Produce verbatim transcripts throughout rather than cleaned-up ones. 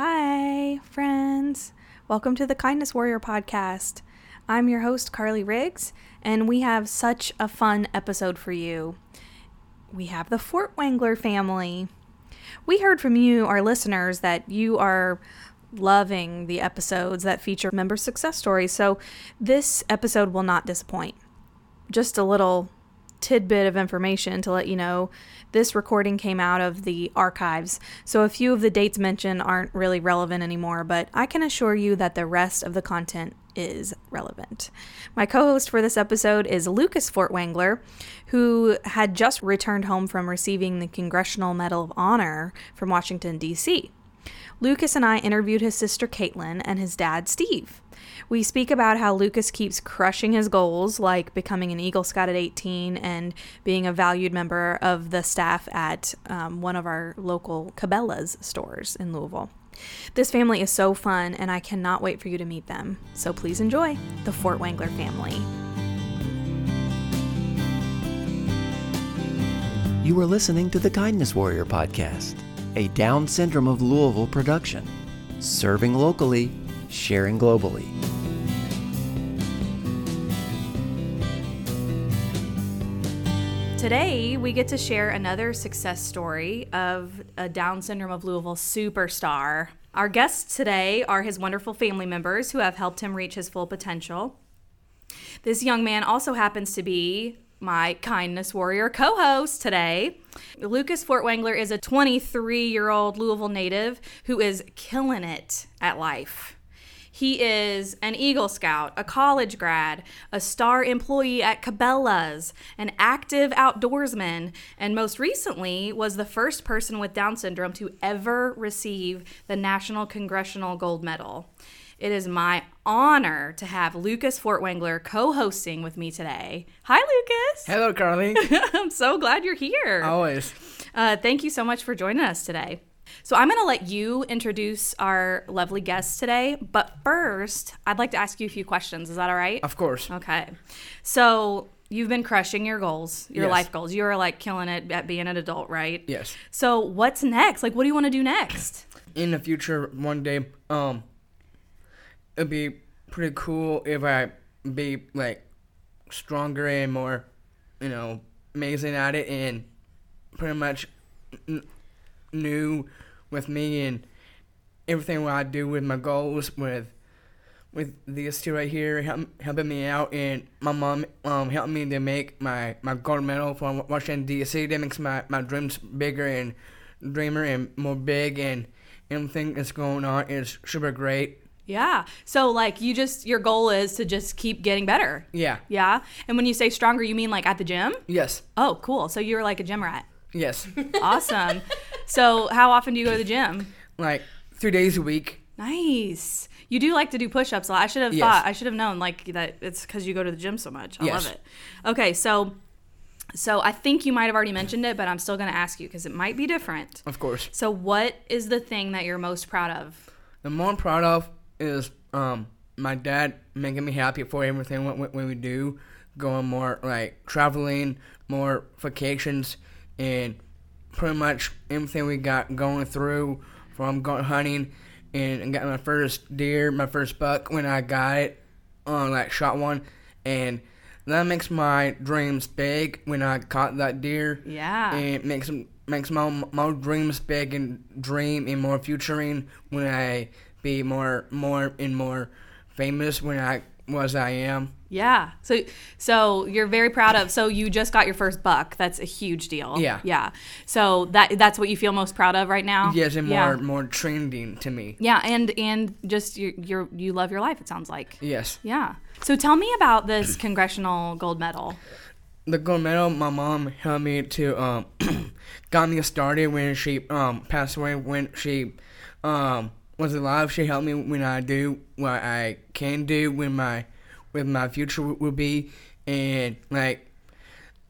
Hi, friends. Welcome to the Kindness Warrior podcast. I'm your host, Carly Riggs, and we have such a fun episode for you. We have the Fortwangler family. We heard from you, our listeners, that you are loving the episodes that feature member success stories, so this episode will not disappoint. Just a little tidbit of information to let you know, this recording came out of the archives, so a few of the dates mentioned aren't really relevant anymore, but I can assure you that the rest of the content is relevant. My co-host for this episode is Lucas Fortwangler, who had just returned home from receiving the Congressional Medal of Honor from Washington, D C Lucas and I interviewed his sister Caitlin and his dad Steve. We speak about how Lucas keeps crushing his goals, like becoming an Eagle Scout at eighteen and being a valued member of the staff at um, one of our local Cabela's stores in Louisville. This family is so fun, and I cannot wait for you to meet them. So please enjoy the Fortwangler family. You are listening to the Kindness Warrior podcast, a Down Syndrome of Louisville production, serving locally, sharing globally. Today, we get to share another success story of a Down Syndrome of Louisville superstar. Our guests today are his wonderful family members who have helped him reach his full potential. This young man also happens to be my Kindness Warrior co-host today. Lucas Fortwangler is a twenty-three-year-old Louisville native who is killing it at life. He is an Eagle Scout, a college grad, a star employee at Cabela's, an active outdoorsman, and most recently was the first person with Down syndrome to ever receive the National Congressional Gold Medal. It is my honor to have Lucas Fortwangler co-hosting with me today. Hi, Lucas. Hello, Carly. I'm so glad you're here. Always. Uh, thank you so much for joining us today. So I'm going to let you introduce our lovely guests today, but first, I'd like to ask you a few questions. Is that all right? Of course. Okay. So you've been crushing your goals, your yes. life goals. You are like killing it at being an adult, right? Yes. So what's next? Like, what do you want to do next? In the future, one day, um, it'd be pretty cool if I be like stronger and more, you know, amazing at it and pretty much n- new with me and everything what I do with my goals with with these two right here help, helping me out, and my mom um helped me to make my my gold medal from Washington D C That makes my my dreams bigger and dreamer and more big, and everything that's going on is super great. Yeah. So like you just, your goal is to just keep getting better. Yeah. Yeah. And when you say stronger, you mean like at the gym? Yes. Oh, cool. So you're like a gym rat. Yes. Awesome. So how often do you go to the gym? Like three days a week. Nice. You do like to do push-ups a lot. I should have yes. thought, I should have known like that it's because you go to the gym so much. I yes. love it. Okay. So, so I think you might have already mentioned it, but I'm still going to ask you because it might be different. Of course. So what is the thing that you're most proud of? The more I'm proud of is um my dad making me happy for everything what, what we do, going more like traveling, more vacations, and pretty much everything we got going through, from going hunting, and I got my first deer, my first buck when I got it, um, like shot one, and that makes my dreams big when I caught that deer. Yeah. And it makes makes my my dreams big and dream and more futuring when I be more more and more famous when I was I am. Yeah. So so you're very proud of, so you just got your first buck. That's a huge deal. Yeah. Yeah. So that that's what you feel most proud of right now? Yes, and yeah. more more trending to me. Yeah, and and just you you you love your life, it sounds like. Yes. Yeah. So tell me about this Congressional Gold Medal. The gold medal, my mom helped me to um got me started when she um passed away when she um was alive. She helped me when I do what I can do, when my with my future will be, and like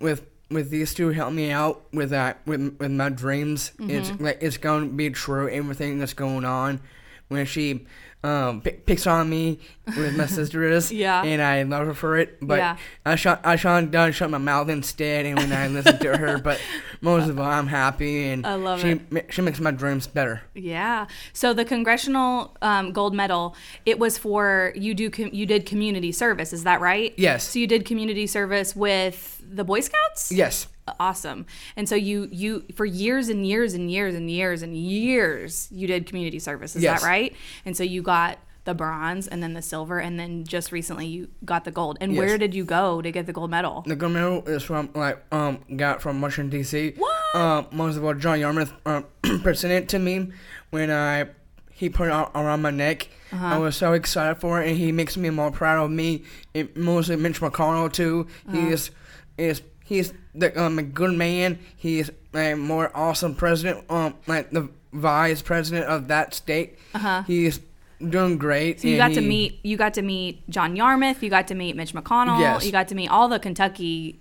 with with these two help me out with that with with my dreams. Mm-hmm. It's like it's gonna be true. Everything that's going on when she um, p- picks on me with my sister is. Yeah. And I love her for it. But yeah. I shut I shut down shut my mouth instead, and when I listen to her. But most of all, I'm happy, and I love she it. Ma- she makes my dreams better. Yeah. So the Congressional um, Gold Medal, it was for you do com- you did community service. Is that right? Yes. So you did community service with the Boy Scouts? Yes. Awesome. And so you you for years and years and years and years and years you did community service, is yes. that right? And so you got the bronze and then the silver, and then just recently you got the gold. And yes. where did you go to get the gold medal? The gold medal is from like um got from Washington D C. What? Um uh, most of all, John Yarmuth um presented it to me when I he put it around my neck. Uh-huh. I was so excited for it, and he makes me more proud of me. It mostly Mitch McConnell too. Uh-huh. He is is He's the, um, a good man. He's a more awesome president, um, like the vice president of that state. Uh-huh. He's doing great. So you got he, to meet you got to meet John Yarmuth. You got to meet Mitch McConnell. Yes. You got to meet all the Kentucky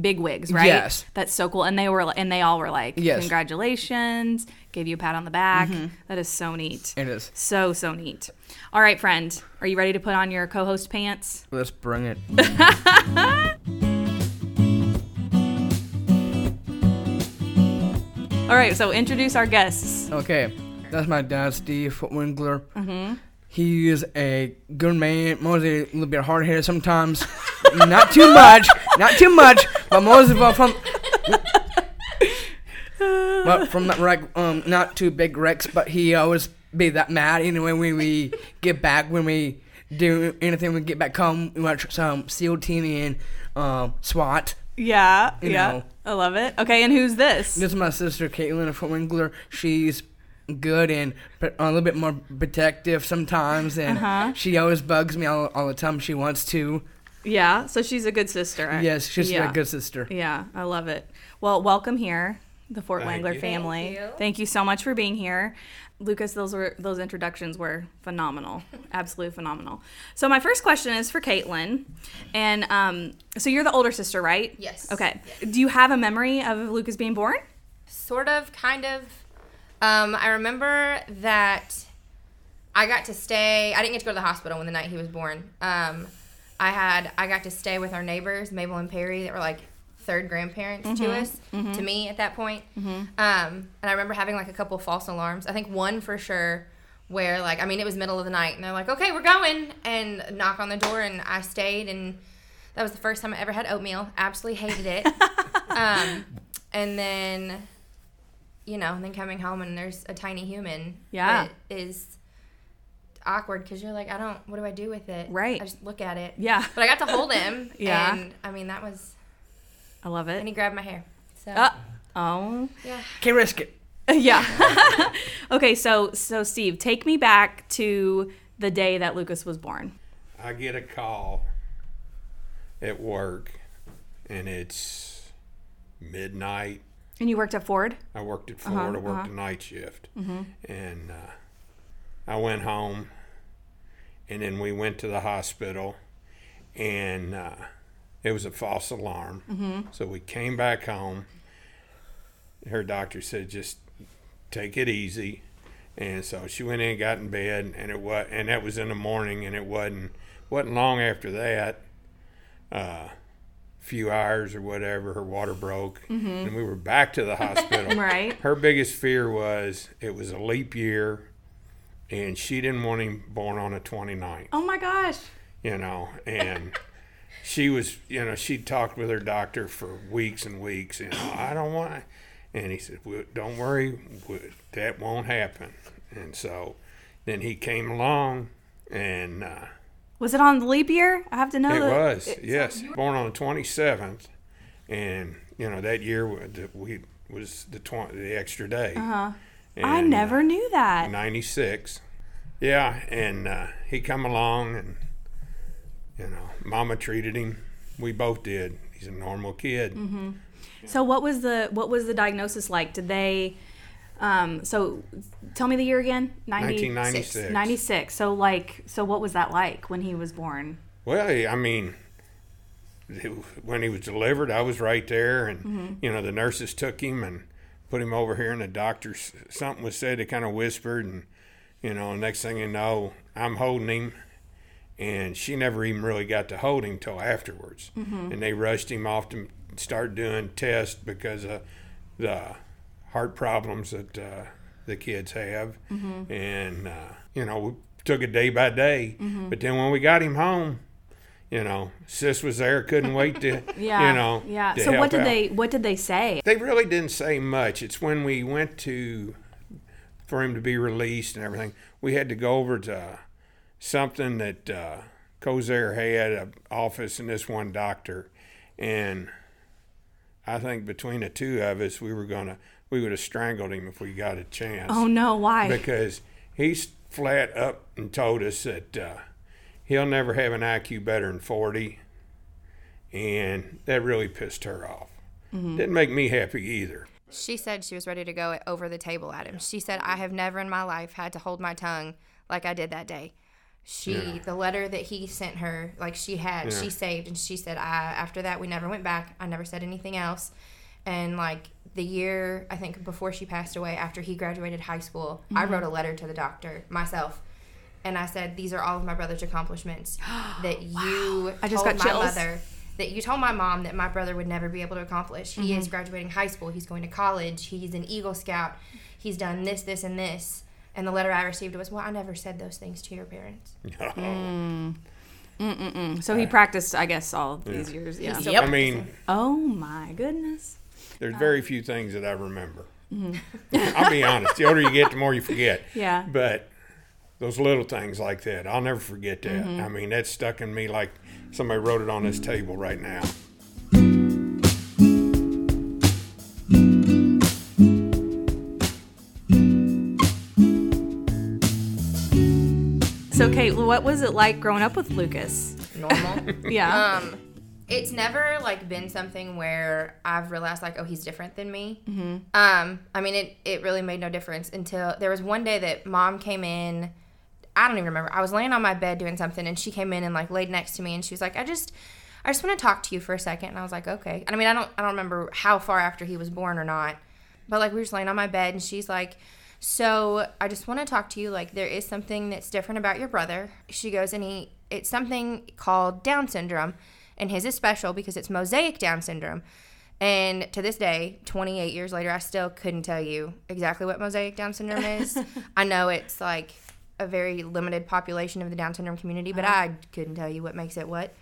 bigwigs, right? Yes. That's so cool. And they were and they all were like, yes. Congratulations. Gave you a pat on the back. Mm-hmm. That is so neat. It is so so neat. All right, friend, are you ready to put on your co-host pants? Let's bring it. All right, so introduce our guests. Okay, that's my dad, Steve Fortwangler. Mm-hmm. He is a good man, mostly a little bit hard-headed sometimes. Not too much, not too much, but most of all from... but from that wreck, um, not too big wrecks, but he always be that mad. Anyway, when we get back, when we do anything, we get back home, we watch some SEAL Team and um, SWAT. Yeah, you yeah. know. I love it. Okay, and who's this? This is my sister, Caitlin Fortwangler. She's good and a little bit more protective sometimes, and uh-huh. she always bugs me all, all the time. She wants to. Yeah, so she's a good sister. Right? Yes, she's yeah. a good sister. Yeah, I love it. Well, welcome here, the Fortwangler family. Thank you. Thank you so much for being here. Lucas, those were those introductions were phenomenal, absolutely phenomenal. So my first question is for Caitlin, and um, so you're the older sister, right? Yes. Okay. Yes. Do you have a memory of Lucas being born? Sort of, kind of. Um, I remember that I got to stay. I didn't get to go to the hospital when the night he was born. Um, I had I got to stay with our neighbors, Mabel and Perry, that were like third grandparents mm-hmm. to us, mm-hmm. to me at that point. Mm-hmm. Um, and I remember having like a couple false alarms. I think one for sure where like, I mean, it was middle of the night and they're like, okay, we're going, and knock on the door, and I stayed, and that was the first time I ever had oatmeal. Absolutely hated it. um, and then, you know, and then coming home and there's a tiny human. Yeah. It is awkward because you're like, I don't, what do I do with it? Right. I just look at it. Yeah. But I got to hold him. Yeah. And I mean, that was... I love it. And he grabbed my hair. So. Uh, oh. Yeah. Can't risk it. yeah. okay, so so Steve, take me back to the day that Lucas was born. I get a call at work, and it's midnight. And you worked at Ford? I worked at Ford. Uh-huh, I worked uh-huh. a night shift. Mm-hmm. And uh, I went home, and then we went to the hospital, and... Uh, It was a false alarm. Mm-hmm. So we came back home. Her doctor said, just take it easy. And so she went in and got in bed, and it was, and that was in the morning, and it wasn't wasn't long after that, a uh, few hours or whatever, her water broke, mm-hmm. and we were back to the hospital. Right. Her biggest fear was it was a leap year, and she didn't want him born on the twenty-ninth. Oh, my gosh. You know, and... She was, you know, she talked with her doctor for weeks and weeks, and you know, I don't want to. And he said, well, don't worry, that won't happen. And so then he came along and. Uh, was it on the leap year? I have to know. It that was, it, yes. So born on the twenty-seventh. And, you know, that year we was the twenty, the extra day. Uh-huh. And, I never uh, knew that. ninety-six. Yeah. And uh, he come along and. You know, Mama treated him. We both did. He's a normal kid. Mm-hmm. So what was the what was the diagnosis like? Did they? Um, so tell me the year again. nineteen ninety-six. ninety-six. So like, so what was that like when he was born? Well, I mean, when he was delivered, I was right there, and mm-hmm. you know, the nurses took him and put him over here, and the doctors something was said. They kind of whispered and. You know, next thing you know, I'm holding him, and she never even really got to hold him till afterwards. Mm-hmm. And they rushed him off to start doing tests because of the heart problems that uh, the kids have. Mm-hmm. And, uh, you know, we took it day by day. Mm-hmm. But then when we got him home, you know, sis was there, couldn't wait to, yeah, you know, yeah. So what did out. they, what did they say? They really didn't say much. It's when we went to, for him to be released and everything, we had to go over to something that uh, Kozair had, an office and this one doctor. And I think between the two of us, we were going to, we would have strangled him if we got a chance. Oh no, why? Because he's flat up and told us that, uh, he'll never have an I Q better than forty, and that really pissed her off. Mm-hmm. Didn't make me happy either. She said she was ready to go over the table at him. She said, I have never in my life had to hold my tongue like I did that day. She, yeah. The letter that he sent her, like she had, yeah. she saved, and she said, I, after that, we never went back. I never said anything else. And, like, the year, I think, before she passed away, after he graduated high school, mm-hmm. I wrote a letter to the doctor myself. And I said, these are all of my brother's accomplishments that you wow. told I just got my chills. mother, that you told my mom that my brother would never be able to accomplish. He mm-hmm. is graduating high school. He's going to college. He's an Eagle Scout. He's done this, this, and this. And the letter I received was, well, I never said those things to your parents. mm. Mm-mm-mm. So he practiced, I guess, all of these yeah. years. Yeah. Yep. I mean. Oh, my goodness. There's uh, very few things that I remember. Mm-hmm. I'll be honest. The older you get, the more you forget. Yeah. But. Those little things like that. I'll never forget that. Mm-hmm. I mean, that's stuck in me like somebody wrote it on this table right now. So, Kate, what was it like growing up with Lucas? Normal. yeah. Um, it's never, like, been something where I've realized, like, oh, he's different than me. Mm-hmm. Um, I mean, it, it really made no difference until there was one day that Mom came in. I don't even remember. I was laying on my bed doing something, and she came in and, like, laid next to me, and she was like, I just I just want to talk to you for a second. And I was like, okay. And I mean, I don't I don't remember how far after he was born or not, but, like, we were just laying on my bed, and she's like, so I just want to talk to you. Like, there is something that's different about your brother. She goes, and he it's something called Down syndrome, and his is special because it's mosaic Down syndrome. And to this day, twenty-eight years later, I still couldn't tell you exactly what mosaic Down syndrome is. I know it's, like, a very limited population of the Down syndrome community, but uh-huh. I couldn't tell you what makes it what.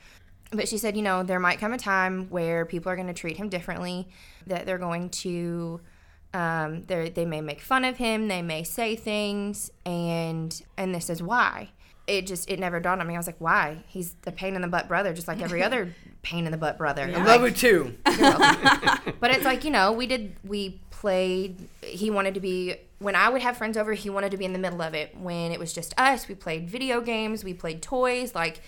But she said, you know, there might come a time where people are going to treat him differently, that they're going to, um, they they may make fun of him, they may say things, and and this is why. It just, it never dawned on me. I was like, why? He's a pain in the butt brother, just like every other pain in the butt brother. Yeah. I love it too. But it's like, you know, we did, we played, he wanted to be, when I would have friends over, he wanted to be in the middle of it. When it was just us, we played video games, we played toys. Like,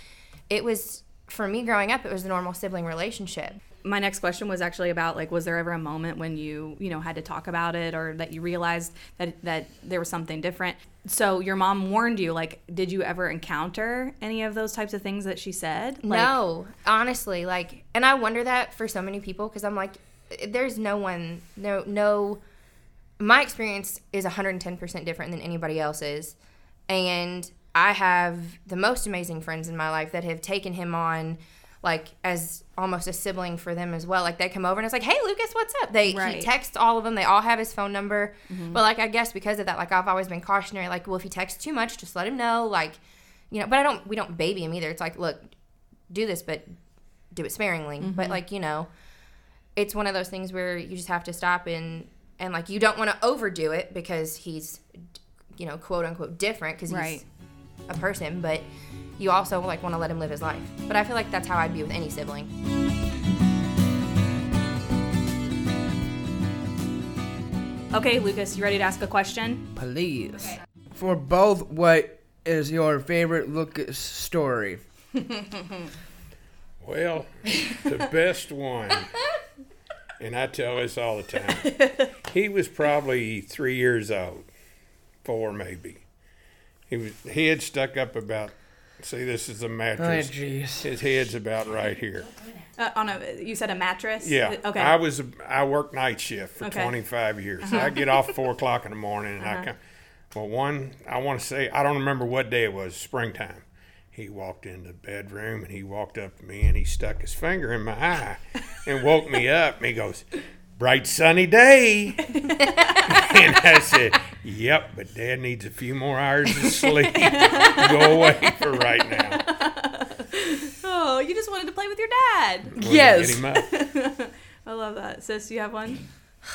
it was, for me growing up, it was the normal sibling relationship. My next question was actually about, like, was there ever a moment when you, you know, had to talk about it, or that you realized that that there was something different? So your mom warned you, like, did you ever encounter any of those types of things that she said? Like, no, honestly, like, and I wonder that for so many people, because I'm like, there's no one, no, no, my experience is one hundred ten percent different than anybody else's, and I have the most amazing friends in my life that have taken him on, like, as almost a sibling for them as well. Like, they come over and it's like, hey, Lucas, what's up? They right. He texts all of them. They all have his phone number. Mm-hmm. But, like, I guess because of that, like, I've always been cautionary. Like, well, if he texts too much, just let him know. Like, you know, but I don't, we don't baby him either. It's like, look, do this, but do it sparingly. Mm-hmm. But, like, you know, it's one of those things where you just have to stop and, and like, you don't want to overdo it because he's, you know, quote unquote different because he's right. a person, but you also, like, want to let him live his life. But I feel like that's how I'd be with any sibling. Okay, Lucas, you ready to ask a question? Please. Okay. For both, what is your favorite Lucas story? Well, the best one, and I tell this all the time, he was probably three years old, four maybe. He was, he had stuck up about... See, this is a mattress. Oh, jeez. His head's about right here. Uh, on a, you said a mattress? Yeah. Okay. I was I worked night shift for okay. twenty-five years. Uh-huh. I get off at four o'clock in the morning, and uh-huh. I come, Well, one, I want to say, I don't remember what day it was, springtime. He walked into the bedroom, and he walked up to me, and he stuck his finger in my eye and woke me up. And he goes, bright sunny day. And I said, yep, but Dad needs a few more hours of sleep. Go away for right now. Oh, you just wanted to play with your dad. Wanted yes. To get him up. I love that. Sis, do you have one?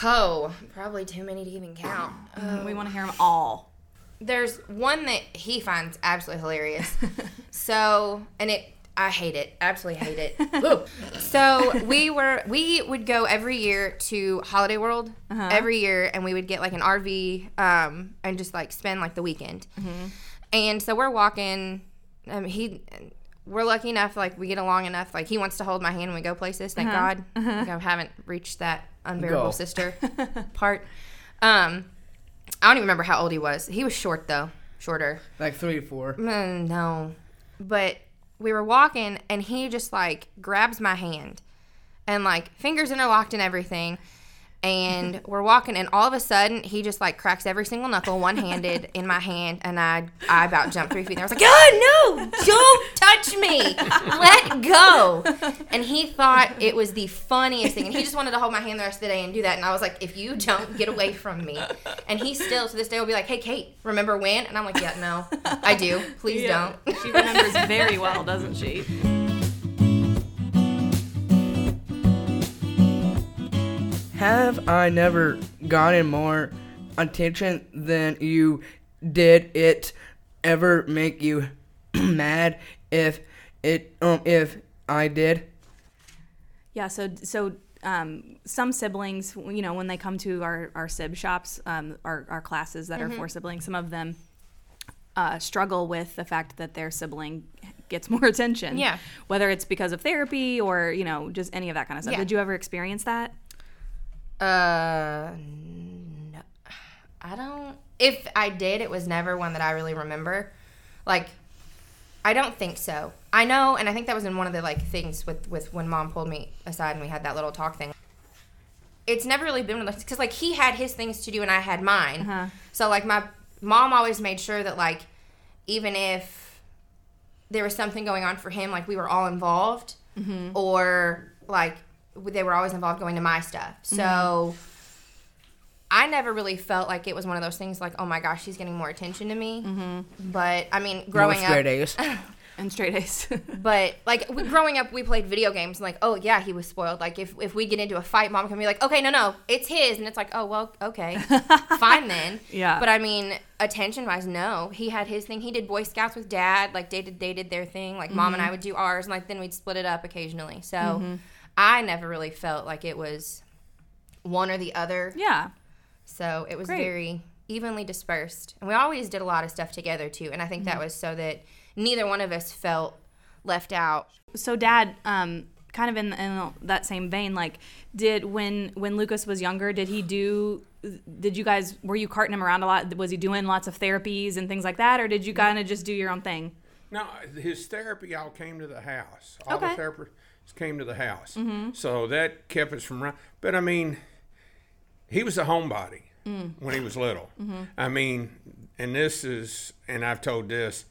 Oh, probably too many to even count. Oh. We want to hear them all. There's one that he finds absolutely hilarious. So, and it, I hate it. Absolutely hate it. So we were, we would go every year to Holiday World uh-huh. every year, and we would get like an R V um, and just like spend like the weekend. Mm-hmm. And so we're walking. Um, he, we're lucky enough, like we get along enough. Like he wants to hold my hand when we go places. Thank uh-huh. God. Uh-huh. Like, I haven't reached that unbearable go. sister part. Um, I don't even remember how old he was. He was short though, shorter. Like three or four. Mm, no, but. We were walking, and he just, like, grabs my hand. And, like, fingers interlocked and everything. And we're walking, and all of a sudden, he just, like, cracks every single knuckle one-handed in my hand. And I I about jumped three feet. And I was like, God, no, don't touch me. Let go. And he thought it was the funniest thing. And he just wanted to hold my hand the rest of the day and do that. And I was like, if you don't, get away from me. And he still, to this day, will be like, hey, Kate, remember when? And I'm like, yeah, no, I do. Please yeah. don't. She remembers very well, doesn't she? Have I never gotten more attention than you? Did it ever make you mad if it um if I did? Yeah, so so um some siblings, you know, when they come to our our sib shops, um our, our classes that mm-hmm. are for siblings, some of them uh, struggle with the fact that their sibling gets more attention. Yeah, whether it's because of therapy or, you know, just any of that kind of stuff. Yeah. Did you ever experience that? Uh, no, I don't, if I did, it was never one that I really remember. Like, I don't think so. I know, and I think that was in one of the, like, things with, with when Mom pulled me aside and we had that little talk thing. It's never really been, because, like, he had his things to do and I had mine. Uh-huh. So, like, my mom always made sure that, like, even if there was something going on for him, like, we were all involved mm-hmm. or, like, they were always involved going to my stuff. So mm-hmm. I never really felt like it was one of those things like, oh my gosh, she's getting more attention to me. Mm-hmm. But I mean, growing up, more straight A's. And straight A's. But like we, growing up, we played video games and like, oh yeah, he was spoiled. Like if, if we get into a fight, Mom can be like, okay, no, no, it's his. And it's like, oh, well, okay, fine then. Yeah. But I mean, attention wise, no, he had his thing. He did Boy Scouts with Dad. Like they did, they did their thing. Like mm-hmm. Mom and I would do ours. And like, then we'd split it up occasionally. So mm-hmm. I never really felt like it was one or the other. Yeah. So it was Great. very evenly dispersed. And we always did a lot of stuff together, too. And I think mm-hmm. that was so that neither one of us felt left out. So, Dad, um, kind of in, in that same vein, like, did when, when Lucas was younger, did he do, did you guys, were you carting him around a lot? Was he doing lots of therapies and things like that? Or did you kind of just do your own thing? No, his therapy all came to the house. All okay. the therapy. came to the house. Mm-hmm. So that kept us from... But, I mean, he was a homebody mm. when he was little. Mm-hmm. I mean, and this is... And I've told this,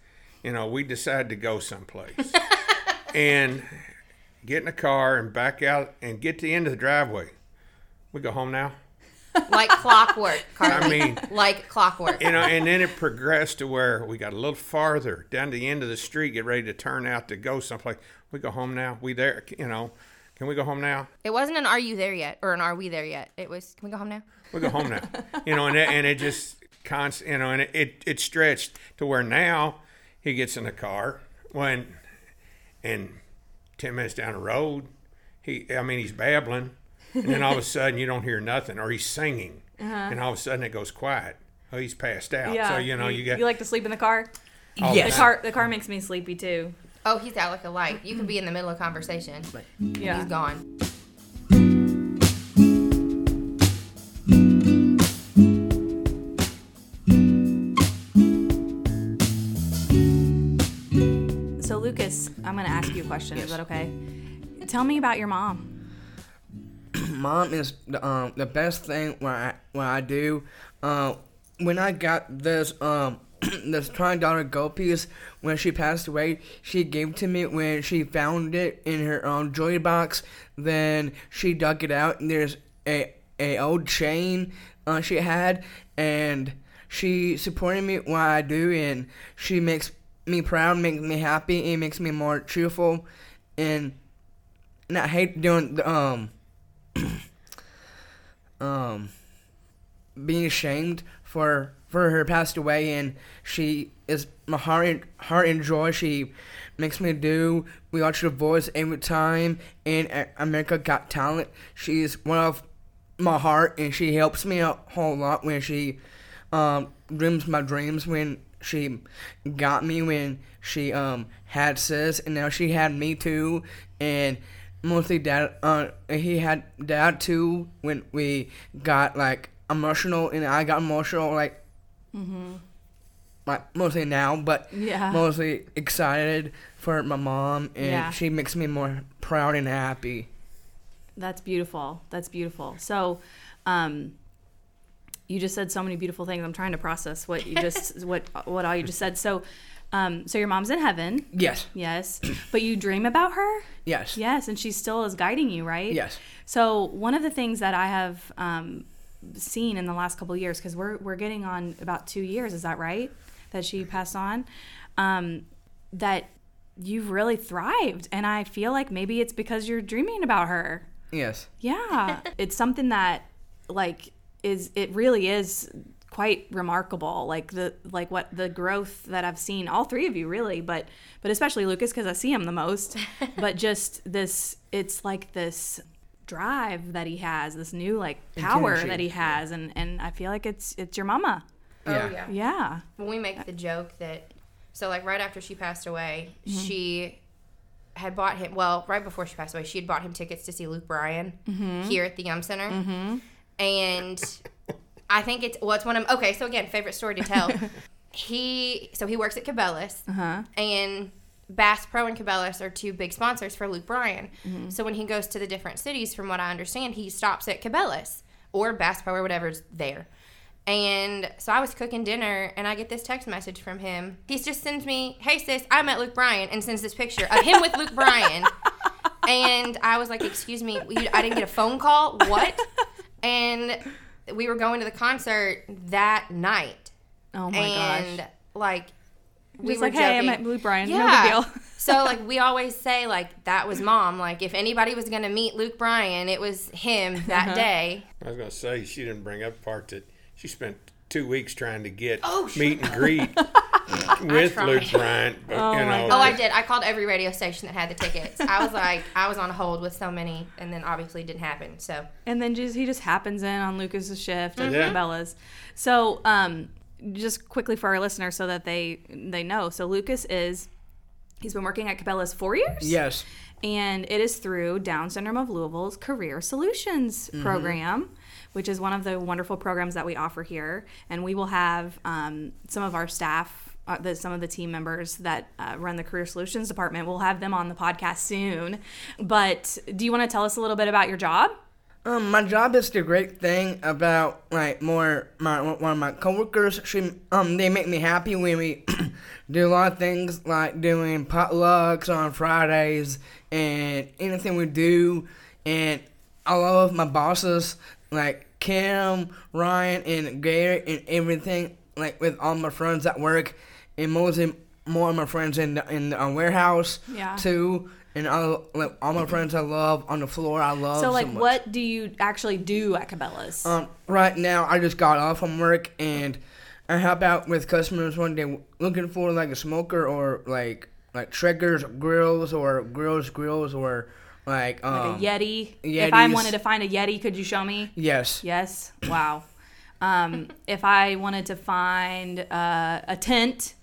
you know, we decided to go someplace. And get in a car and back out and get to the end of the driveway. We go home now? Like clockwork, Carly. I mean... Like clockwork. You know, and then it progressed to where we got a little farther down to the end of the street, get ready to turn out to go someplace. We go home now. We there, you know. Can we go home now? It wasn't an are you there yet or an are we there yet. It was, can we go home now? We go home now. You know, and it, and it just, const, you know, and it, it, it stretched to where now he gets in the car. When, and ten minutes down the road, he, I mean, he's babbling. And then all of a sudden you don't hear nothing, or he's singing. Uh-huh. And all of a sudden it goes quiet. Oh, he's passed out. Yeah. So, you know, you, you got. You like to sleep in the car? Yes. Yeah. The car, the car makes me sleepy too. Oh, he's out like a light. You can be in the middle of conversation, but yeah. he's gone. So, Lucas, I'm going to ask you a question. Yes. Is that okay? Tell me about your mom. Mom is the, um, the best thing what I, what I do. Uh, when I got this um this twenty dollar gold piece when she passed away, she gave it to me when she found it in her own jewelry box. Then she dug it out, and there's a a old chain uh, she had, and she supported me while I do, and she makes me proud, makes me happy, and makes me more cheerful. And, and I hate doing the, um um being ashamed for for her passed away, and she is my heart and, heart and joy. She makes me do. We watch her voice every time, and America Got Talent. She's one of my heart, and she helps me a whole lot when she um dreams my dreams, when she got me, when she um had sis, and now she had me too, and mostly dad, uh, he had dad too, when we got like emotional, and I got emotional, like, mm-hmm. like mostly now, but yeah. mostly excited for my mom, and yeah. she makes me more proud and happy. That's beautiful. That's beautiful. So, um, you just said so many beautiful things. I'm trying to process what you just, what, what all you just said. So, um, so your mom's in heaven. Yes. Yes. But you dream about her? Yes. Yes. And she still is guiding you, right? Yes. So one of the things that I have, um, seen in the last couple of years, because we're we're getting on about two years, is that right? That she passed on, um, that you've really thrived, and I feel like maybe it's because you're dreaming about her. Yes. Yeah, it's something that like is it really is quite remarkable, like the like what the growth that I've seen, all three of you really, but but especially Lucas because I see him the most. But just this, it's like this drive that he has, this new like power that he has, yeah. and and I feel like it's it's your mama. Oh yeah. Yeah. When we make the joke that, so like right after she passed away, mm-hmm. she had bought him, well right before she passed away, she had bought him tickets to see Luke Bryan mm-hmm. here at the Yum! Center, mm-hmm. and I think it's well it's one of okay so again favorite story to tell. he so he works at Cabela's, uh-huh. and Bass Pro and Cabela's are two big sponsors for Luke Bryan. Mm-hmm. So when he goes to the different cities, from what I understand, he stops at Cabela's or Bass Pro or whatever's there. And so I was cooking dinner, and I get this text message from him. He just sends me, hey, sis, I met Luke Bryan, and sends this picture of him with Luke Bryan. And I was like, excuse me, you, I didn't get a phone call? What? And we were going to the concert that night. Oh, my and, gosh. And, like... We Just were like, joking. Hey, I met Luke Bryan. Yeah. No big deal. So, like, we always say, like, that was mom. Like, if anybody was going to meet Luke Bryan, it was him that uh-huh. day. I was going to say, she didn't bring up part that she spent two weeks trying to get oh, meet and greet with Luke Bryan. But, oh, you know, oh, I did. I called every radio station that had the tickets. I was like, I was on hold with so many, and then obviously it didn't happen. So. And then just he just happens in on Lucas's shift mm-hmm. at Cabela's. So, um... just quickly for our listeners so that they they know. So Lucas is, he's been working at Cabela's four years. Yes. And it is through Down Syndrome of Louisville's Career Solutions mm-hmm. program, which is one of the wonderful programs that we offer here. And we will have um, some of our staff, uh, the, some of the team members that uh, run the Career Solutions department, we'll have them on the podcast soon. But do you want to tell us a little bit about your job? Um, my job is the great thing about, like, more, my one of my coworkers, she, um, they make me happy when we do a lot of things, like doing potlucks on Fridays, and anything we do, and I love my bosses, like Kim, Ryan, and Garrett, and everything, like, with all my friends at work, and mostly more of my friends in the, in the uh, warehouse, yeah. too. And all, like, all my friends I love on the floor, I love so, like, so much. What do you actually do at Cabela's? Um, right now, I just got off from work, and I help out with customers when they're looking for, like, a smoker or, like, like triggers, grills, or grills, grills, or, like, um... Like a Yeti? Yetis. If I wanted to find a Yeti, could you show me? Yes. Yes? Wow. um, if I wanted to find uh, a tent...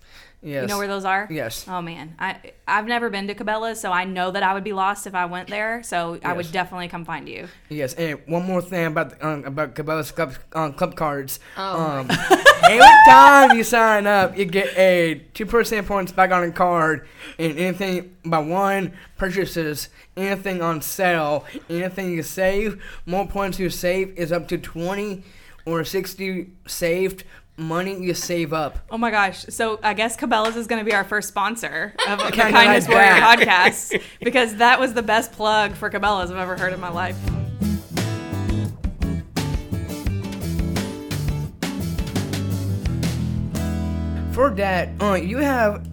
Yes. You know where those are? Yes. Oh, man. I, I've never been to Cabela's, so I know that I would be lost if I went there, so yes. I would definitely come find you. Yes, and one more thing about um, about Cabela's club, um, club cards. Oh. Um, every time you sign up, you get a two percent points back on a card, and anything by one purchases, anything on sale, anything you save, more points you save is up to twenty or sixty saved money you save up. Oh my gosh. So I guess Cabela's is going to be our first sponsor of the Kindness Warrior podcast, because that was the best plug for Cabela's I've ever heard in my life. For that, uh, you have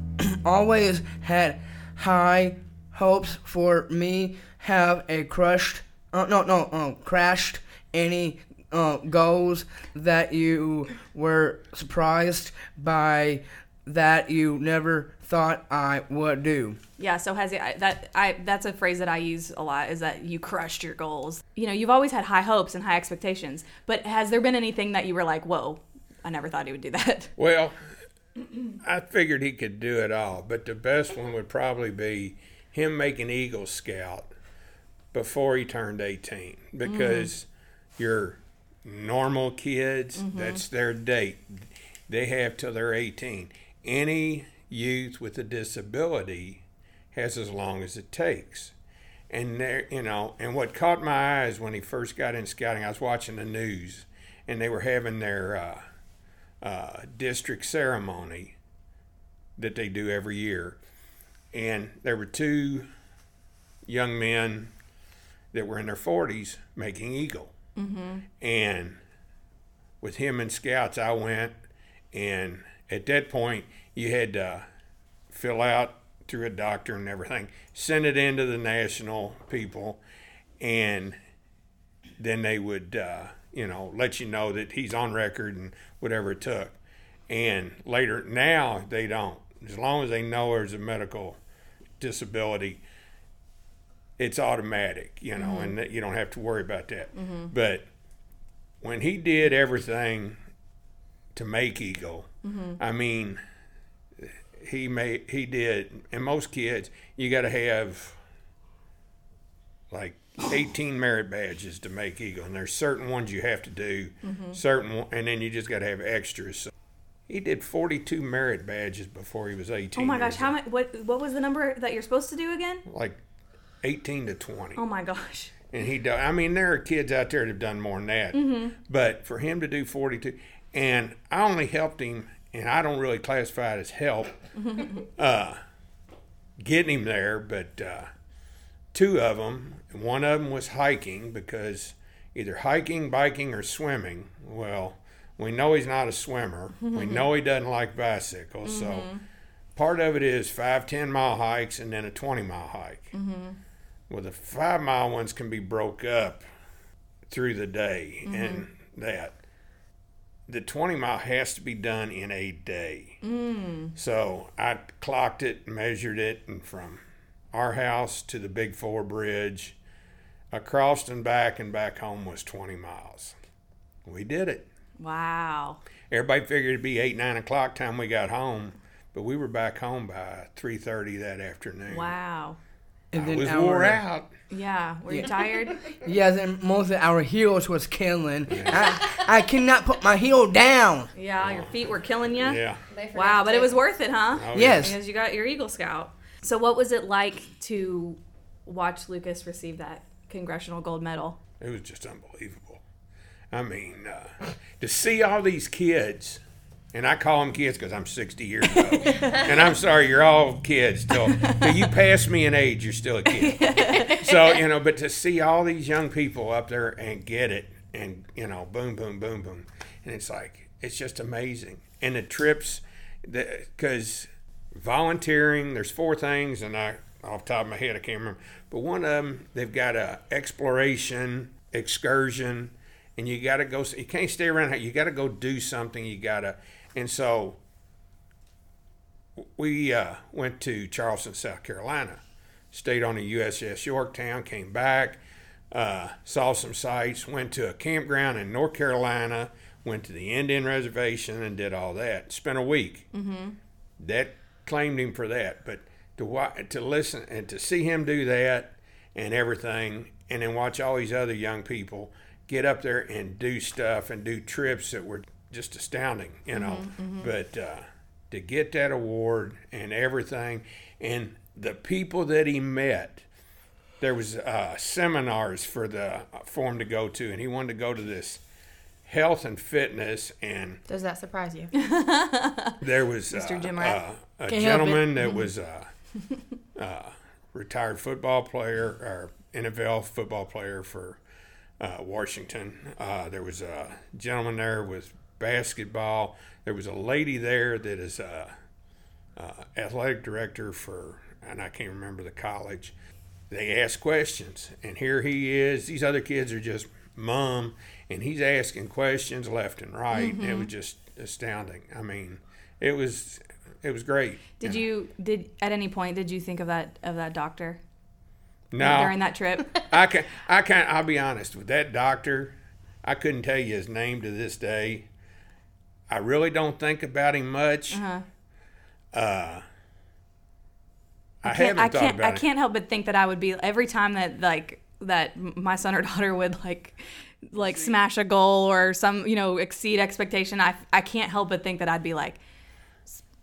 always had high hopes for me. Have a crushed, uh, no, no, um, crashed any uh, goals that you were surprised by that you never thought I would do? Yeah, so has it, I, that I that's a phrase that I use a lot, is that you crushed your goals. You know, you've always had high hopes and high expectations, but has there been anything that you were like, whoa, I never thought he would do that? Well, I figured he could do it all, but the best one would probably be him making Eagle Scout before he turned eighteen, because mm-hmm. your normal kids, mm-hmm. that's their date. They have till they're eighteen. Any youth with a disability has as long as it takes. And there, you know, and what caught my eyes when he first got in scouting, I was watching the news, and they were having their uh, Uh, district ceremony that they do every year, and there were two young men that were in their forties making Eagle, mm-hmm. and with him and Scouts I went, and at that point you had to fill out through a doctor and everything, send it in to the national people, and then they would uh, you know, let you know that he's on record and whatever it took. And later, now they don't. As long as they know there's a medical disability, it's automatic, you know, mm-hmm. and you don't have to worry about that. Mm-hmm. But when he did everything to make Eagle, mm-hmm. I mean, he made, he did, and most kids, you got to have like eighteen merit badges to make Eagle, and there's certain ones you have to do, mm-hmm. certain, and then you just got to have extras. So he did forty-two merit badges before he was eighteen. Oh my gosh, how much? What what was the number that you're supposed to do again? Like eighteen to twenty. Oh my gosh. And he, I mean, there are kids out there that have done more than that, mm-hmm. but for him to do forty-two, and I only helped him, and I don't really classify it as help, uh, getting him there, but. Uh, Two of them, one of them was hiking, because either hiking, biking, or swimming. Well, we know he's not a swimmer. We know he doesn't like bicycles. Mm-hmm. So part of it is five, ten-mile hikes and then a twenty-mile hike. Mm-hmm. Well, the five-mile ones can be broke up through the day mm-hmm. and that. The twenty-mile has to be done in a day. Mm. So I clocked it, measured it, and from our house to the Big Four Bridge, across and back and back home was twenty miles. We did it. Wow. Everybody figured it'd be eight, nine o'clock time we got home, but we were back home by three thirty that afternoon. Wow. And I then was our, wore out. Yeah. Were yeah. you tired? Yeah, then most of our heels was killing. Yeah. I, I cannot put my heel down. Yeah, oh. Your feet were killing you? Yeah. Wow, but it was worth it, huh? Oh, yes. Because you got your Eagle Scout. So what was it like to watch Lucas receive that Congressional Gold Medal? It was just unbelievable. I mean, uh, to see all these kids, and I call them kids because I'm sixty years old, and I'm sorry, you're all kids. Till, till you pass me in age, you're still a kid. So, you know, but to see all these young people up there and get it, and, you know, boom, boom, boom, boom. And it's like, it's just amazing. And the trips, because... volunteering, there's four things, and I off the top of my head I can't remember, but one of them, they've got a exploration excursion, and you got to go, you can't stay around, you got to go do something, you gotta. And so we uh went to Charleston, South Carolina, stayed on the U S S Yorktown, came back, uh saw some sights, went to a campground in North Carolina, went to the Indian reservation and did all that, spent a week. Mm-hmm. That claimed him for that, but to watch, to listen, and to see him do that and everything, and then watch all these other young people get up there and do stuff and do trips that were just astounding, you know. Mm-hmm, mm-hmm. But uh, to get that award and everything, and the people that he met, there was uh, seminars for the for him to go to, and he wanted to go to this health and fitness. And does that surprise you? There was Mister Jim uh, uh, a Can't gentleman that was a uh, retired football player, or N F L football player for uh, Washington. Uh, there was a gentleman there with basketball. There was a lady there that is a, a athletic director for, and I can't remember the college. They asked questions, and here he is. These other kids are just mum, and he's asking questions left and right. Mm-hmm. It was just astounding. I mean, it was it was great. Did you, you did at any point did you think of that of that doctor? No. During that trip, I can I can I'll be honest with that doctor. I couldn't tell you his name to this day. I really don't think about him much. Uh-huh. Uh. I haven't I thought can't, about I it. can't help but think that I would be every time that like that my son or daughter would like like See. smash a goal or some you know exceed expectation. I, I can't help but think that I'd be like,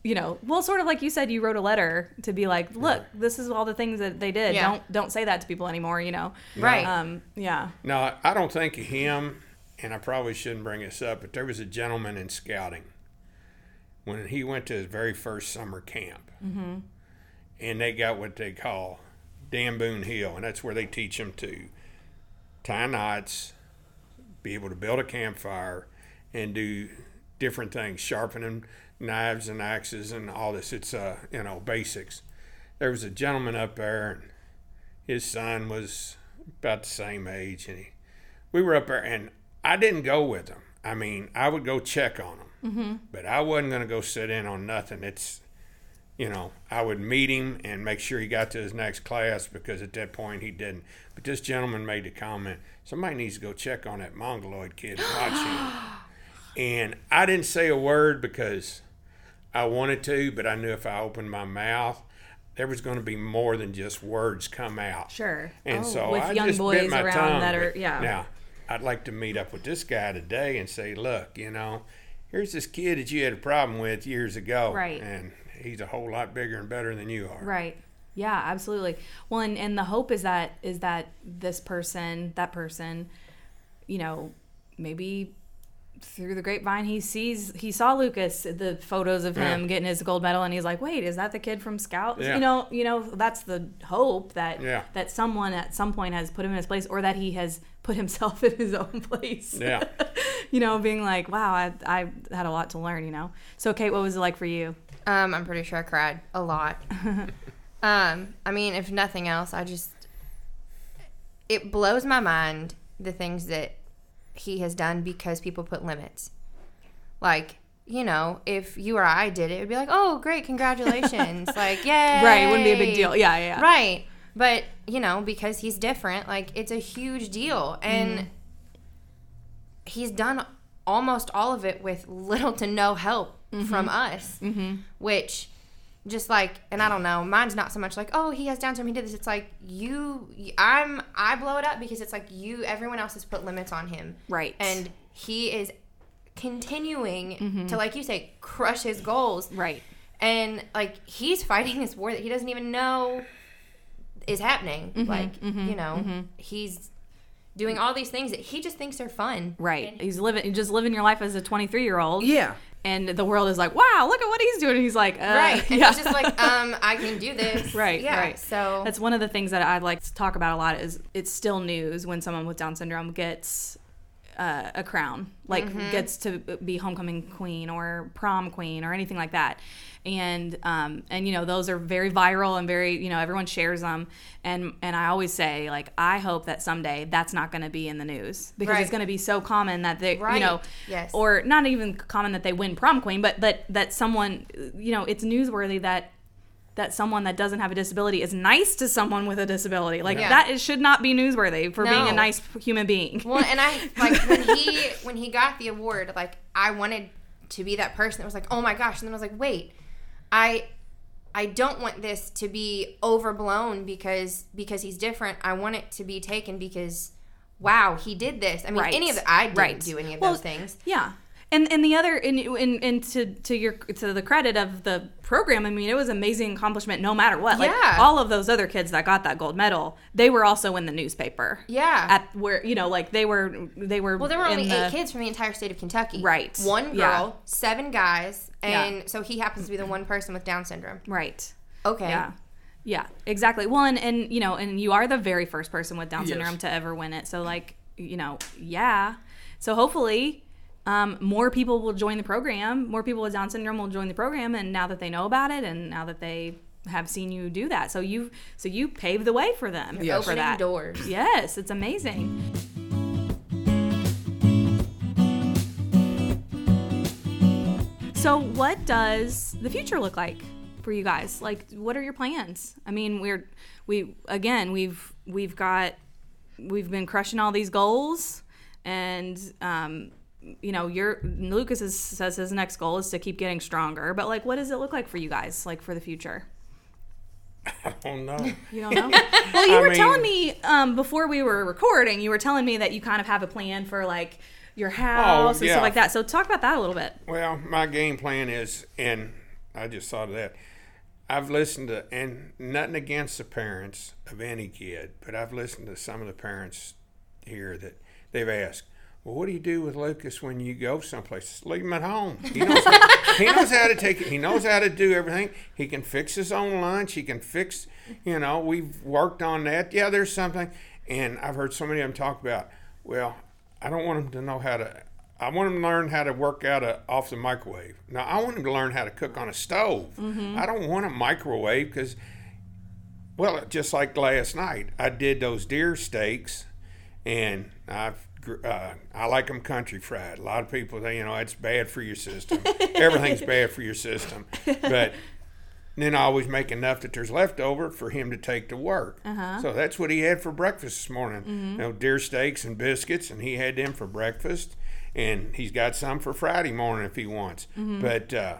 you know, well, sort of like you said, you wrote a letter to be like, look, yeah. this is all the things that they did. Yeah. Don't don't say that to people anymore. You know, no. right? Um, yeah. No, I don't think of him, and I probably shouldn't bring this up, but there was a gentleman in scouting when he went to his very first summer camp. Mm-hmm. And they got what they call Damboon Hill, and that's where they teach them to tie knots, be able to build a campfire, and do different things, sharpening knives and axes and all this. It's, uh, you know, basics. There was a gentleman up there, and his son was about the same age, and he, we were up there, and I didn't go with him. I mean, I would go check on him, mm-hmm. but I wasn't going to go sit in on nothing. It's... You know, I would meet him and make sure he got to his next class because at that point he didn't. But this gentleman made the comment, somebody needs to go check on that mongoloid kid and watch him. And I didn't say a word because I wanted to, but I knew if I opened my mouth, there was going to be more than just words come out. Sure. And oh, so with I young just boys bit my around tongue. That are, yeah. Now, I'd like to meet up with this guy today and say, look, you know, here's this kid that you had a problem with years ago. Right. And he's a whole lot bigger and better than you are. Right. Yeah, absolutely. Well, and, and the hope is that is that this person, that person, you know, maybe through the grapevine he sees, he saw Lucas, the photos of him yeah. getting his gold medal, and he's like, wait, is that the kid from Scouts? Yeah. You know, you know, that's the hope that yeah. that someone at some point has put him in his place, or that he has put himself in his own place. Yeah. You know, being like, wow, I, I had a lot to learn, you know. So, Kate, what was it like for you? Um, I'm pretty sure I cried a lot. um, I mean, if nothing else, I just, it blows my mind the things that he has done because people put limits. Like, you know, if you or I did it, it would be like, oh, great, congratulations. Like, yay. Right, it wouldn't be a big deal. Yeah, yeah. Right. But, you know, because he's different, like, it's a huge deal. And mm. he's done almost all of it with little to no help. Mm-hmm. From us, mm-hmm. which just like, and I don't know, mine's not so much like, oh, he has Down syndrome, he did this. It's like you, I'm, I blow it up because it's like you, everyone else has put limits on him, right? And he is continuing mm-hmm. to, like you say, crush his goals, right? And like he's fighting this war that he doesn't even know is happening. Mm-hmm. Like mm-hmm. you know, mm-hmm. he's doing all these things that he just thinks are fun, right? And he's living, just living your life as a twenty-three year old, yeah. And the world is like, wow, look at what he's doing. And he's like, uh, right. And yeah. he's just like, um, I can do this. Right, yeah, right. So that's one of the things that I like to talk about a lot is it's still news when someone with Down syndrome gets uh, a crown, like mm-hmm. gets to be homecoming queen or prom queen or anything like that. And, um, and you know, those are very viral and very, you know, everyone shares them. And and I always say, like, I hope that someday that's not going to be in the news because right. it's going to be so common that they, right. you know, yes. or not even common that they win prom queen, but that, that someone, you know, it's newsworthy that that someone that doesn't have a disability is nice to someone with a disability. Like yeah. that is, should not be newsworthy for no. being a nice human being. Well, and I, like, when he, when he got the award, like, I wanted to be that person that was like, oh my gosh. And then I was like, wait. I I don't want this to be overblown because because he's different. I want it to be taken because, wow, he did this. I mean, right. any of the, I didn't right. do any of well, those things. Yeah. And and the other, and, and, and to, to your to the credit of the program, I mean, it was an amazing accomplishment no matter what. Like, yeah. all of those other kids that got that gold medal, they were also in the newspaper. Yeah. At where, you know, like, they were, they were Well, there were only the, eight kids from the entire state of Kentucky. Right. One girl, yeah. seven guys, and yeah. so he happens to be the one person with Down syndrome. Right. Okay. Yeah. Yeah, exactly. Well, and, and, you know, and you are the very first person with Down syndrome yes. to ever win it. So, like, you know, yeah. So hopefully um, more people will join the program. More people with Down syndrome will join the program. And now that they know about it and now that they have seen you do that. So you so you paved the way for them. You're opening that. doors. Yes, it's amazing. So what does the future look like? For you guys, like, what are your plans? I mean, we're we again we've we've got we've been crushing all these goals, and um, you know, your Lucas is, says his next goal is to keep getting stronger. But, like, what does it look like for you guys, like, for the future? I don't know. You don't know? Well, you I were mean, telling me um, before we were recording, you were telling me that you kind of have a plan for, like, your house oh, and yeah. stuff like that. So talk about that a little bit. Well, my game plan is, and I just thought of that. I've listened to, and nothing against the parents of any kid, but I've listened to some of the parents here that they've asked, well, what do you do with Lucas when you go someplace? Leave him at home. He knows, how, he knows how to take it. He knows how to do everything. He can fix his own lunch. He can fix, you know, we've worked on that. Yeah, there's something. And I've heard so many of them talk about, well, I don't want him to know how to, I want him to learn how to work out a, off the microwave. Now, I want him to learn how to cook on a stove. Mm-hmm. I don't want a microwave because, well, just like last night, I did those deer steaks, and I've, uh, I like them country fried. A lot of people say, you know, it's bad for your system. Everything's bad for your system. But then I always make enough that there's leftover for him to take to work. Uh-huh. So that's what he had for breakfast this morning. Mm-hmm. You know, deer steaks and biscuits, and he had them for breakfast. And he's got some for Friday morning if he wants. Mm-hmm. But uh,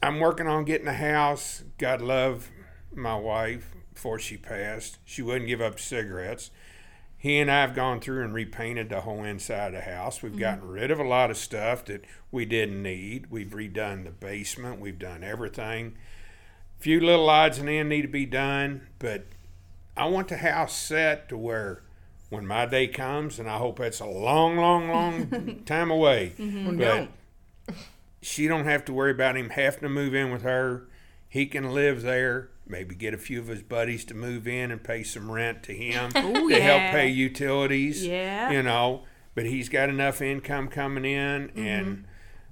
I'm working on getting a house. God love my wife before she passed. She wouldn't give up cigarettes. He and I have gone through and repainted the whole inside of the house. We've mm-hmm. gotten rid of a lot of stuff that we didn't need. We've redone the basement. We've done everything. A few little odds and ends need to be done. But I want the house set to where when my day comes, and I hope that's a long, long, long time away, mm-hmm. but she don't have to worry about him having to move in with her. He can live there, maybe get a few of his buddies to move in and pay some rent to him Ooh, to yeah. help pay utilities, yeah. you know. But he's got enough income coming in, mm-hmm. and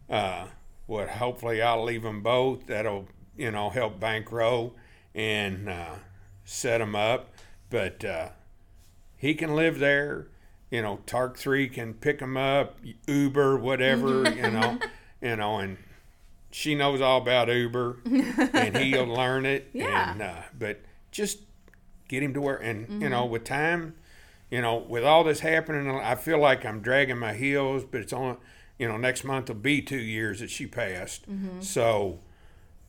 uh, what hopefully I'll leave them both. That'll, you know, help bankroll and uh, set them up. But uh he can live there, you know. Tark three can pick him up, Uber, whatever, you know, you know. And she knows all about Uber, and he'll learn it. Yeah. And, uh, but just get him to where, and mm-hmm. you know, with time, you know, with all this happening, I feel like I'm dragging my heels. But it's on, you know, next month will be two years that she passed. Mm-hmm. So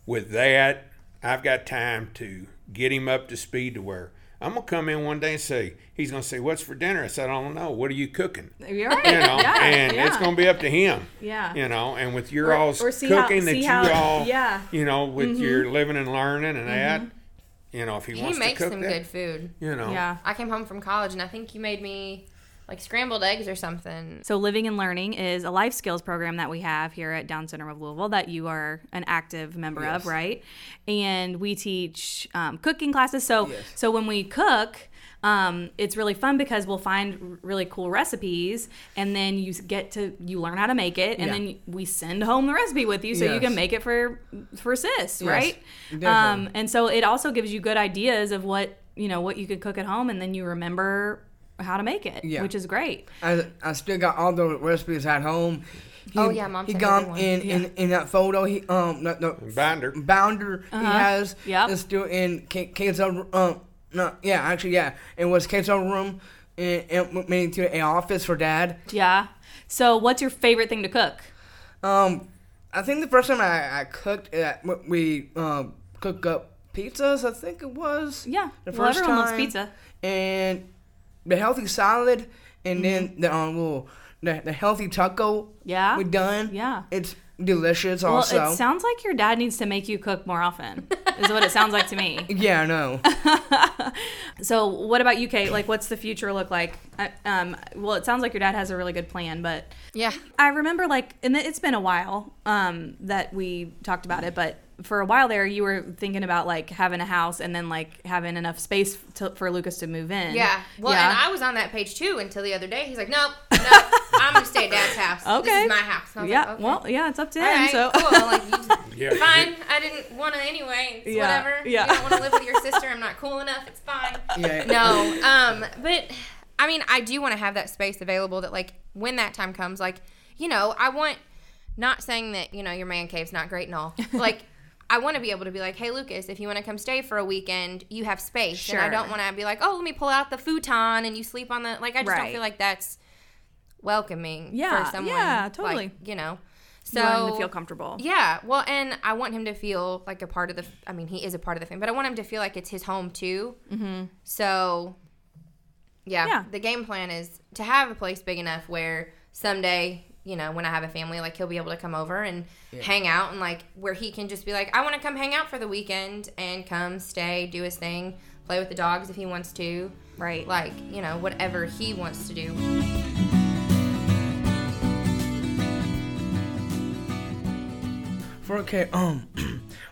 with that, I've got time to get him up to speed to where I'm going to come in one day and say, he's going to say, what's for dinner? I said, I don't know. What are you cooking? You're right. You know, yeah, and yeah. it's going to be up to him. Yeah. You know, and with your or, all's or cooking how, that you how, all, yeah. you know, with mm-hmm. your living and learning and mm-hmm. that, you know, if he, he wants to cook that. He makes some good food. You know. Yeah. I came home from college, and I think you made me, like, scrambled eggs or something. So Living and Learning is a life skills program that we have here at Down Syndrome of Louisville that you are an active member yes. of, right? And we teach um, cooking classes. So yes. so when we cook, um, it's really fun because we'll find really cool recipes, and then you get to you learn how to make it, and yeah. then we send home the recipe with you so yes. you can make it for for sis, yes. right? Um, and so it also gives you good ideas of what you know what you could cook at home, and then you remember how to make it, yeah. which is great. I, I still got all those recipes at home. He, oh yeah, mom. He got in, yeah. in in that photo. He um the, the binder binder uh-huh. he has. Yeah, it's still in Kate's own um no yeah actually yeah it was Kate's own room, and it made it to an office for dad. Yeah. So what's your favorite thing to cook? Um, I think the first time I, I cooked, uh, we um cooked up pizzas. I think it was yeah the well, first everyone time. Everyone loves pizza. And the healthy salad, and mm-hmm. then the um, little the, the healthy taco yeah. we've done. Yeah. It's delicious well, also. Well, it sounds like your dad needs to make you cook more often is what it sounds like to me. Yeah, I know. So what about you, Kate? Like, what's the future look like? I, um, well, it sounds like your dad has a really good plan, but... Yeah. I remember, like, and it's been a while um, that we talked about it, but for a while there, you were thinking about, like, having a house and then, like, having enough space to, for Lucas to move in. Yeah. Well, yeah. And I was on that page, too, until the other day. He's like, nope, nope, I'm going to stay at Dad's house. Okay. This is my house. And I was yeah. like, okay. Well, yeah, it's up to All him. Right, so. Cool. Like, you just, yeah. Fine. I didn't want to anyway. It's yeah. whatever. Yeah. You don't want to live with your sister. I'm not cool enough. It's fine. Yeah. No. Um. But, I mean, I do want to have that space available that, like, when that time comes, like, you know, I want, not saying that, you know, your man cave's not great and all. Like, I want to be able to be like, hey, Lucas, if you want to come stay for a weekend, you have space. Sure. And I don't want to be like, oh, let me pull out the futon and you sleep on the – like, I just right. don't feel like that's welcoming yeah, for someone. Yeah, totally. Like, you know. So, you want him to feel comfortable. Yeah. Well, and I want him to feel like a part of the – I mean, he is a part of the family, but I want him to feel like it's his home too. Mm-hmm. So, yeah, yeah. The game plan is to have a place big enough where someday – you know, when I have a family, like, he'll be able to come over and yeah. hang out and, like, where he can just be like, I want to come hang out for the weekend and come stay, do his thing, play with the dogs if he wants to. Right. Like, you know, whatever he wants to do. Okay, um,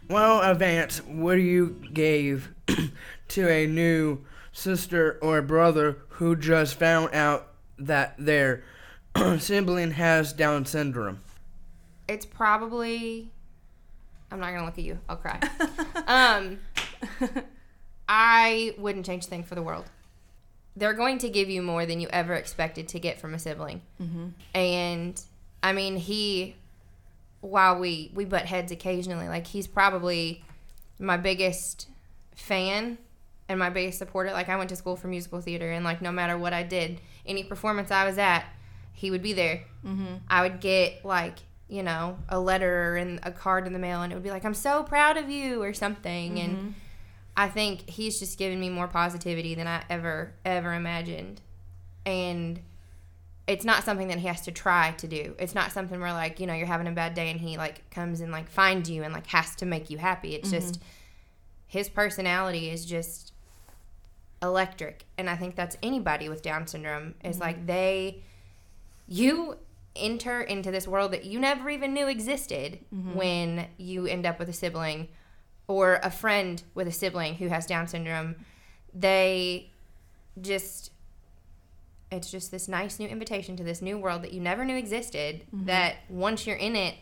well, Advance, what do you gave to a new sister or brother who just found out that they're sibling has Down syndrome? It's probably... I'm not going to look at you. I'll cry. um, I wouldn't change a thing for the world. They're going to give you more than you ever expected to get from a sibling. Mm-hmm. And, I mean, he... While we, we butt heads occasionally, like, he's probably my biggest fan and my biggest supporter. Like, I went to school for musical theater, and, like, no matter what I did, any performance I was at, he would be there. Mm-hmm. I would get, like, you know, a letter and a card in the mail, and it would be like, I'm so proud of you or something. Mm-hmm. And I think he's just given me more positivity than I ever, ever imagined. And it's not something that he has to try to do. It's not something where, like, you know, you're having a bad day and he, like, comes and, like, finds you and, like, has to make you happy. It's mm-hmm. just his personality is just electric. And I think that's anybody with Down syndrome is, mm-hmm. like, they... You enter into this world that you never even knew existed mm-hmm. when you end up with a sibling or a friend with a sibling who has Down syndrome. They just, it's just this nice new invitation to this new world that you never knew existed mm-hmm. that once you're in it,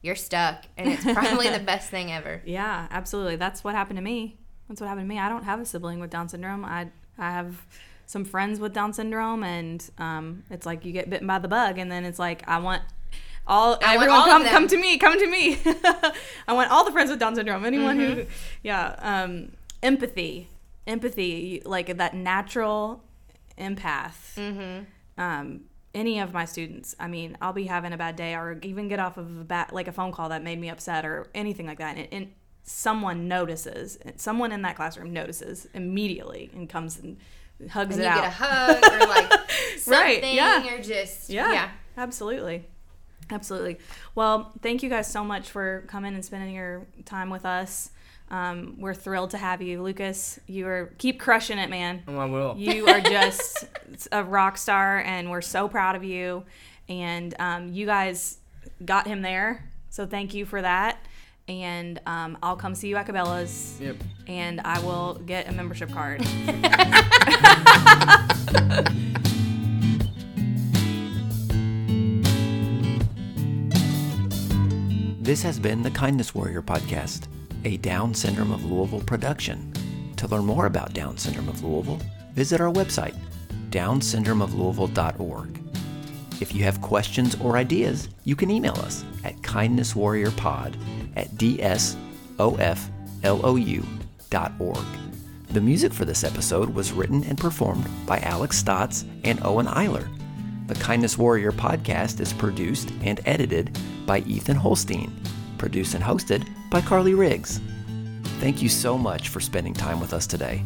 you're stuck. And it's probably the best thing ever. Yeah, absolutely. That's what happened to me. That's what happened to me. I don't have a sibling with Down syndrome. I I have... some friends with Down syndrome, and um, it's like you get bitten by the bug, and then it's like I want all I everyone want all come come to me, come to me. I want all the friends with Down syndrome. Anyone mm-hmm. who, yeah, um, empathy, empathy, like that natural empath. Mm-hmm. Um, any of my students, I mean, I'll be having a bad day, or even get off of a bad, like a phone call that made me upset, or anything like that, and. and someone notices. Someone in that classroom notices immediately and comes and hugs and it out. And you get a hug or like something right, yeah. or just, yeah, yeah. Absolutely. Absolutely. Well, thank you guys so much for coming and spending your time with us. Um, we're thrilled to have you. Lucas, you are, keep crushing it, man. Oh, I will. You are just a rock star, and we're so proud of you. And um, you guys got him there, so thank you for that. And um, I'll come see you at Cabela's. Yep. And I will get a membership card. This has been the Kindness Warrior Podcast, a Down Syndrome of Louisville production. To learn more about Down Syndrome of Louisville, visit our website, down syndrome of louisville dot org. If you have questions or ideas, you can email us at kindnesswarriorpod at dsoflou dot org. The music for this episode was written and performed by Alex Stotz and Owen Eiler. The Kindness Warrior Podcast is produced and edited by Ethan Holstein, produced and hosted by Carly Riggs. Thank you so much for spending time with us today.